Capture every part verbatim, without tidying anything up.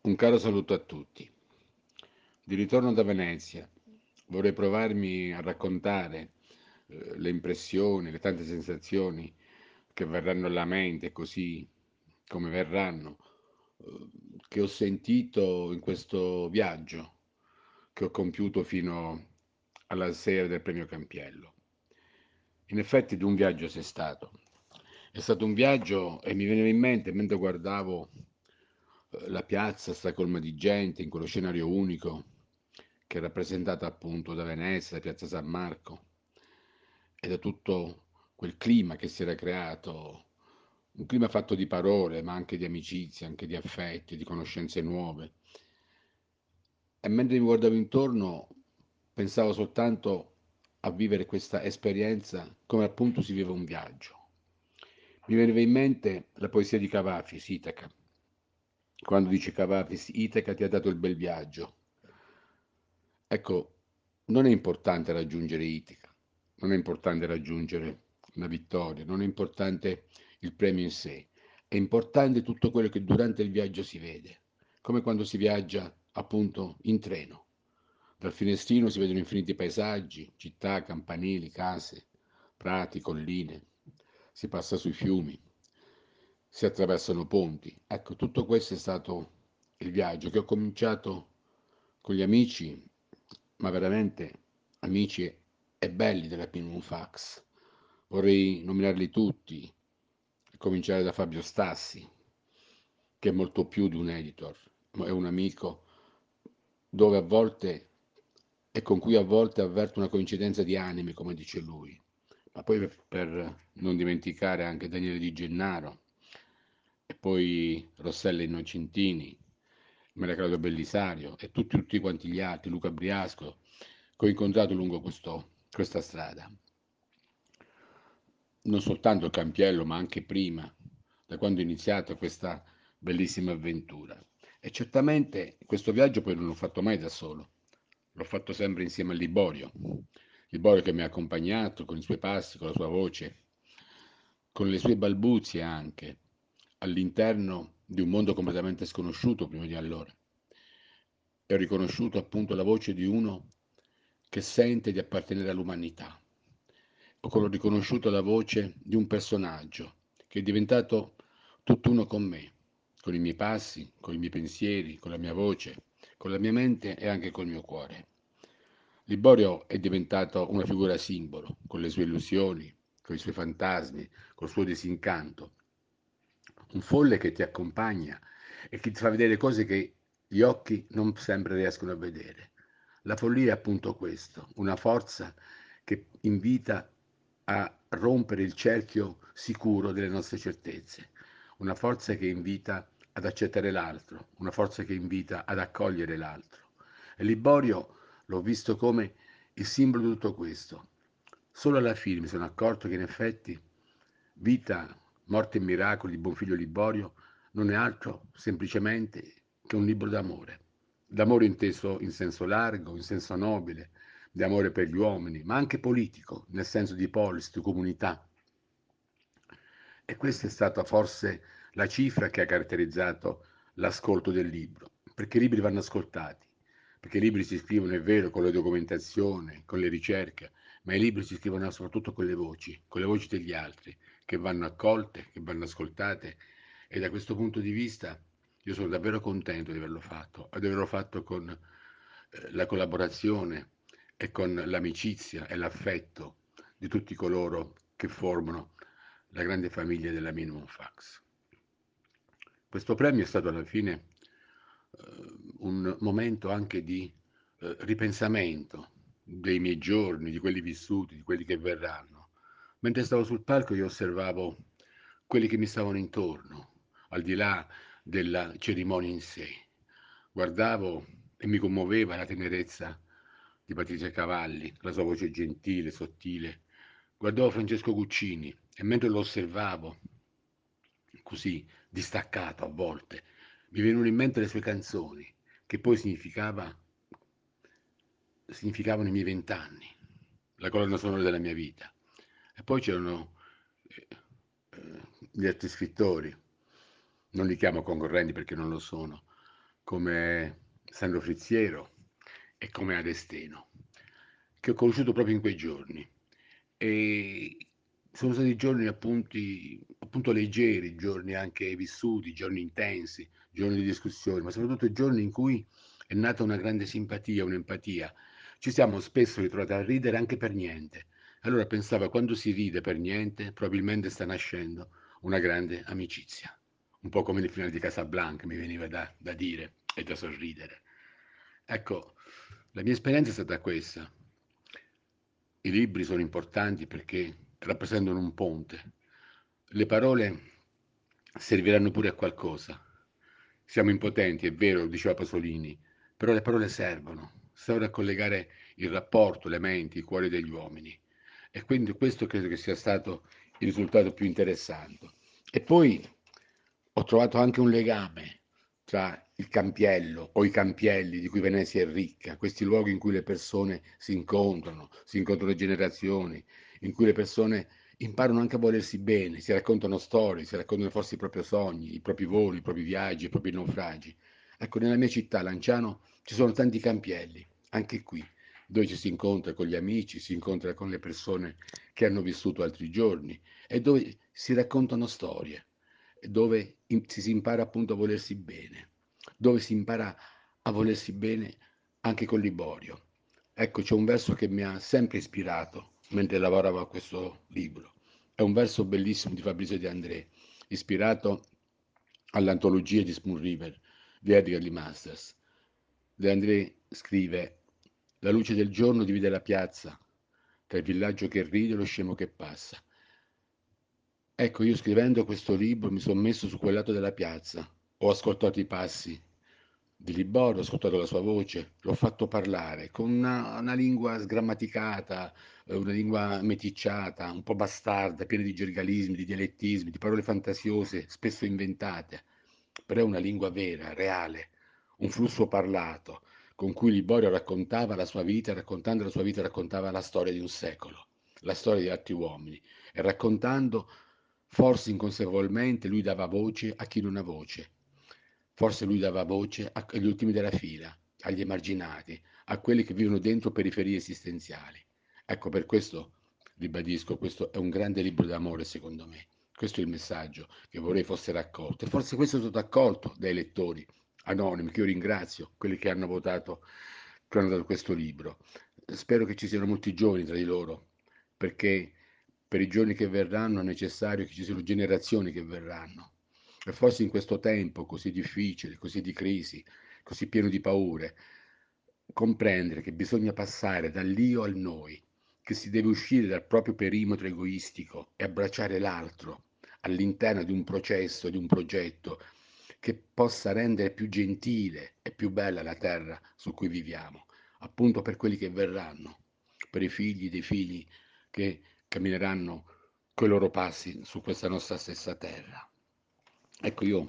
Un caro saluto a tutti. Di ritorno da Venezia, vorrei provarmi a raccontare eh, le impressioni, le tante sensazioni che verranno alla mente, così come verranno, eh, che ho sentito in questo viaggio che ho compiuto fino alla sera del Premio Campiello. In effetti di un viaggio c'è stato. È stato un viaggio e mi veniva in mente, mentre guardavo la piazza sta colma di gente in quello scenario unico che è rappresentata appunto da Venezia, da Piazza San Marco, e da tutto quel clima che si era creato, un clima fatto di parole ma anche di amicizie, anche di affetti, di conoscenze nuove. E mentre mi guardavo intorno pensavo soltanto a vivere questa esperienza come appunto si vive un viaggio. Mi veniva in mente la poesia di Cavafis, Itaca, quando dice Cavafis: Itaca ti ha dato il bel viaggio. Ecco, non è importante raggiungere Itaca, non è importante raggiungere la vittoria, non è importante il premio in sé, è importante tutto quello che durante il viaggio si vede, come quando si viaggia appunto in treno. Dal finestrino si vedono infiniti paesaggi, città, campanili, case, prati, colline, si passa sui fiumi, si attraversano ponti. Ecco, tutto questo è stato il viaggio che ho cominciato con gli amici, ma veramente amici e belli della Minimum Fax. Vorrei nominarli tutti, a cominciare da Fabio Stassi, che è molto più di un editor, ma è un amico dove a volte e con cui a volte avverto una coincidenza di anime, come dice lui. Ma poi per non dimenticare anche Daniele di Gennaro, e poi Rossella Innocentini, Bellisario e tutti, tutti quanti gli altri, Luca Briasco, che ho incontrato lungo questo, questa strada. Non soltanto il Campiello, ma anche prima, da quando è iniziata questa bellissima avventura. E certamente questo viaggio poi non l'ho fatto mai da solo, l'ho fatto sempre insieme a Liborio, Liborio che mi ha accompagnato con i suoi passi, con la sua voce, con le sue balbuzie anche, all'interno di un mondo completamente sconosciuto prima di allora. E ho riconosciuto appunto la voce di uno che sente di appartenere all'umanità. Ho riconosciuto la voce di un personaggio che è diventato tutt'uno con me, con i miei passi, con i miei pensieri, con la mia voce, con la mia mente e anche col mio cuore. Liborio è diventato una figura simbolo, con le sue illusioni, con i suoi fantasmi, col suo disincanto. Un folle che ti accompagna e che ti fa vedere cose che gli occhi non sempre riescono a vedere. La follia è appunto questo, una forza che invita a rompere il cerchio sicuro delle nostre certezze, una forza che invita ad accettare l'altro, una forza che invita ad accogliere l'altro. E Liborio l'ho visto come il simbolo di tutto questo. Solo alla fine mi sono accorto che in effetti vita, Morte e miracoli di Bonfiglio Liborio non è altro semplicemente che un libro d'amore, d'amore inteso in senso largo, in senso nobile, di amore per gli uomini, ma anche politico, nel senso di polis, di comunità. E questa è stata forse la cifra che ha caratterizzato l'ascolto del libro, perché i libri vanno ascoltati, perché i libri si scrivono, è vero, con la documentazione, con le ricerche, ma i libri si scrivono soprattutto con le voci, con le voci degli altri, che vanno accolte, che vanno ascoltate, e da questo punto di vista io sono davvero contento di averlo fatto, di averlo fatto con eh, la collaborazione e con l'amicizia e l'affetto di tutti coloro che formano la grande famiglia della Minimum Fax. Questo premio è stato alla fine eh, un momento anche di eh, ripensamento dei miei giorni, di quelli vissuti, di quelli che verranno. Mentre stavo sul palco io osservavo quelli che mi stavano intorno, al di là della cerimonia in sé. Guardavo e mi commuoveva la tenerezza di Patrizia Cavalli, la sua voce gentile, sottile. Guardavo Francesco Guccini e mentre lo osservavo, così distaccato a volte, mi venivano in mente le sue canzoni, che poi significava, significavano i miei vent'anni, la colonna sonora della mia vita. E poi c'erano gli altri scrittori, non li chiamo concorrenti perché non lo sono, come Sandro Friziero e come Adesteno, che ho conosciuto proprio in quei giorni. E sono stati giorni appunto, appunto leggeri, giorni anche vissuti, giorni intensi, giorni di discussione, ma soprattutto giorni in cui è nata una grande simpatia, un'empatia. Ci siamo spesso ritrovati a ridere anche per niente. Allora pensavo, quando si ride per niente, probabilmente sta nascendo una grande amicizia. Un po' come nel finale di Casablanca, mi veniva da, da dire e da sorridere. Ecco, la mia esperienza è stata questa. I libri sono importanti perché rappresentano un ponte. Le parole serviranno pure a qualcosa. Siamo impotenti, è vero, diceva Pasolini, però le parole servono, servono a collegare il rapporto, le menti, i cuori degli uomini. E quindi questo credo che sia stato il risultato più interessante. E poi ho trovato anche un legame tra il campiello o i campielli di cui Venezia è ricca, questi luoghi in cui le persone si incontrano, si incontrano le generazioni, in cui le persone imparano anche a volersi bene, si raccontano storie, si raccontano forse i propri sogni, i propri voli, i propri viaggi, i propri naufragi. Ecco, nella mia città, Lanciano, ci sono tanti campielli, anche qui, dove ci si incontra con gli amici, si incontra con le persone che hanno vissuto altri giorni e dove si raccontano storie, dove si impara appunto a volersi bene. Dove si impara a volersi bene anche con Liborio. Ecco, c'è un verso che mi ha sempre ispirato mentre lavoravo a questo libro. È un verso bellissimo di Fabrizio De André, ispirato all'antologia di Spoon River di Edgar Lee Masters. De André scrive: «La luce del giorno divide la piazza, tra il villaggio che ride e lo scemo che passa». Ecco, io scrivendo questo libro mi sono messo su quel lato della piazza. Ho ascoltato i passi di Liborio, ho ascoltato la sua voce, l'ho fatto parlare con una, una lingua sgrammaticata, una lingua meticciata, un po' bastarda, piena di gergalismi, di dialettismi, di parole fantasiose, spesso inventate, però è una lingua vera, reale, un flusso parlato con cui Liborio raccontava la sua vita, raccontando la sua vita raccontava la storia di un secolo, la storia di altri uomini, e raccontando, forse inconsapevolmente, lui dava voce a chi non ha voce. Forse lui dava voce agli ultimi della fila, agli emarginati, a quelli che vivono dentro periferie esistenziali. Ecco, per questo ribadisco, questo è un grande libro d'amore secondo me. Questo è il messaggio che vorrei fosse raccolto. E forse questo è stato accolto dai lettori anonimi, che io ringrazio, quelli che hanno votato, che hanno dato questo libro. Spero che ci siano molti giovani tra di loro, perché per i giorni che verranno è necessario che ci siano generazioni che verranno. E forse in questo tempo così difficile, così di crisi, così pieno di paure, comprendere che bisogna passare dall'io al noi, che si deve uscire dal proprio perimetro egoistico e abbracciare l'altro all'interno di un processo, di un progetto che possa rendere più gentile e più bella la terra su cui viviamo, appunto per quelli che verranno, per i figli dei figli che cammineranno coi loro passi su questa nostra stessa terra. Ecco, io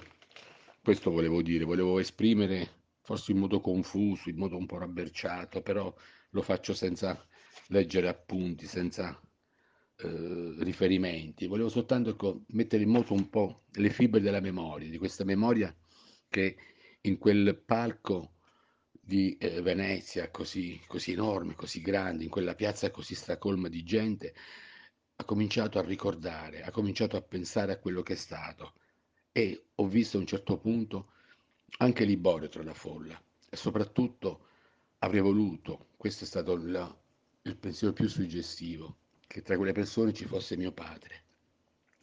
questo volevo dire, volevo esprimere forse in modo confuso, in modo un po' rabberciato, però lo faccio senza leggere appunti, senza eh, riferimenti. Volevo soltanto, ecco, mettere in moto un po' le fibre della memoria, di questa memoria che in quel palco di eh, Venezia così, così enorme, così grande, in quella piazza così stracolma di gente, ha cominciato a ricordare, ha cominciato a pensare a quello che è stato. E ho visto a un certo punto anche Liborio tra la folla e soprattutto avrei voluto, questo è stato il, il pensiero più suggestivo, che tra quelle persone ci fosse mio padre,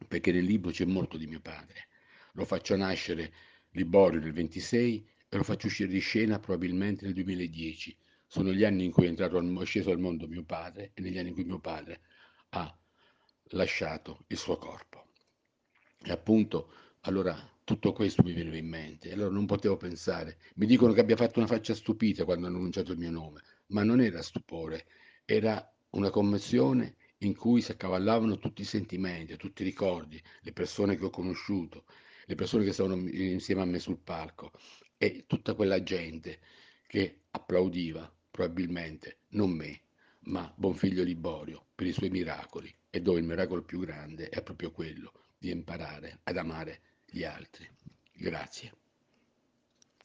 perché nel libro c'è molto di mio padre. Lo faccio nascere Liborio nel ventisei e lo faccio uscire di scena probabilmente nel duemiladieci. Sono gli anni in cui è, entrato, è sceso al mondo mio padre e negli anni in cui mio padre ha lasciato il suo corpo. E appunto allora tutto questo mi veniva in mente, allora non potevo pensare. Mi dicono che abbia fatto una faccia stupita quando hanno annunciato il mio nome, ma non era stupore, era una commozione in cui si accavallavano tutti i sentimenti, tutti i ricordi, le persone che ho conosciuto, le persone che stavano insieme a me sul palco e tutta quella gente che applaudiva probabilmente non me, ma Bonfiglio Liborio per i suoi miracoli, e dove il miracolo più grande è proprio quello di imparare ad amare gli altri. Grazie.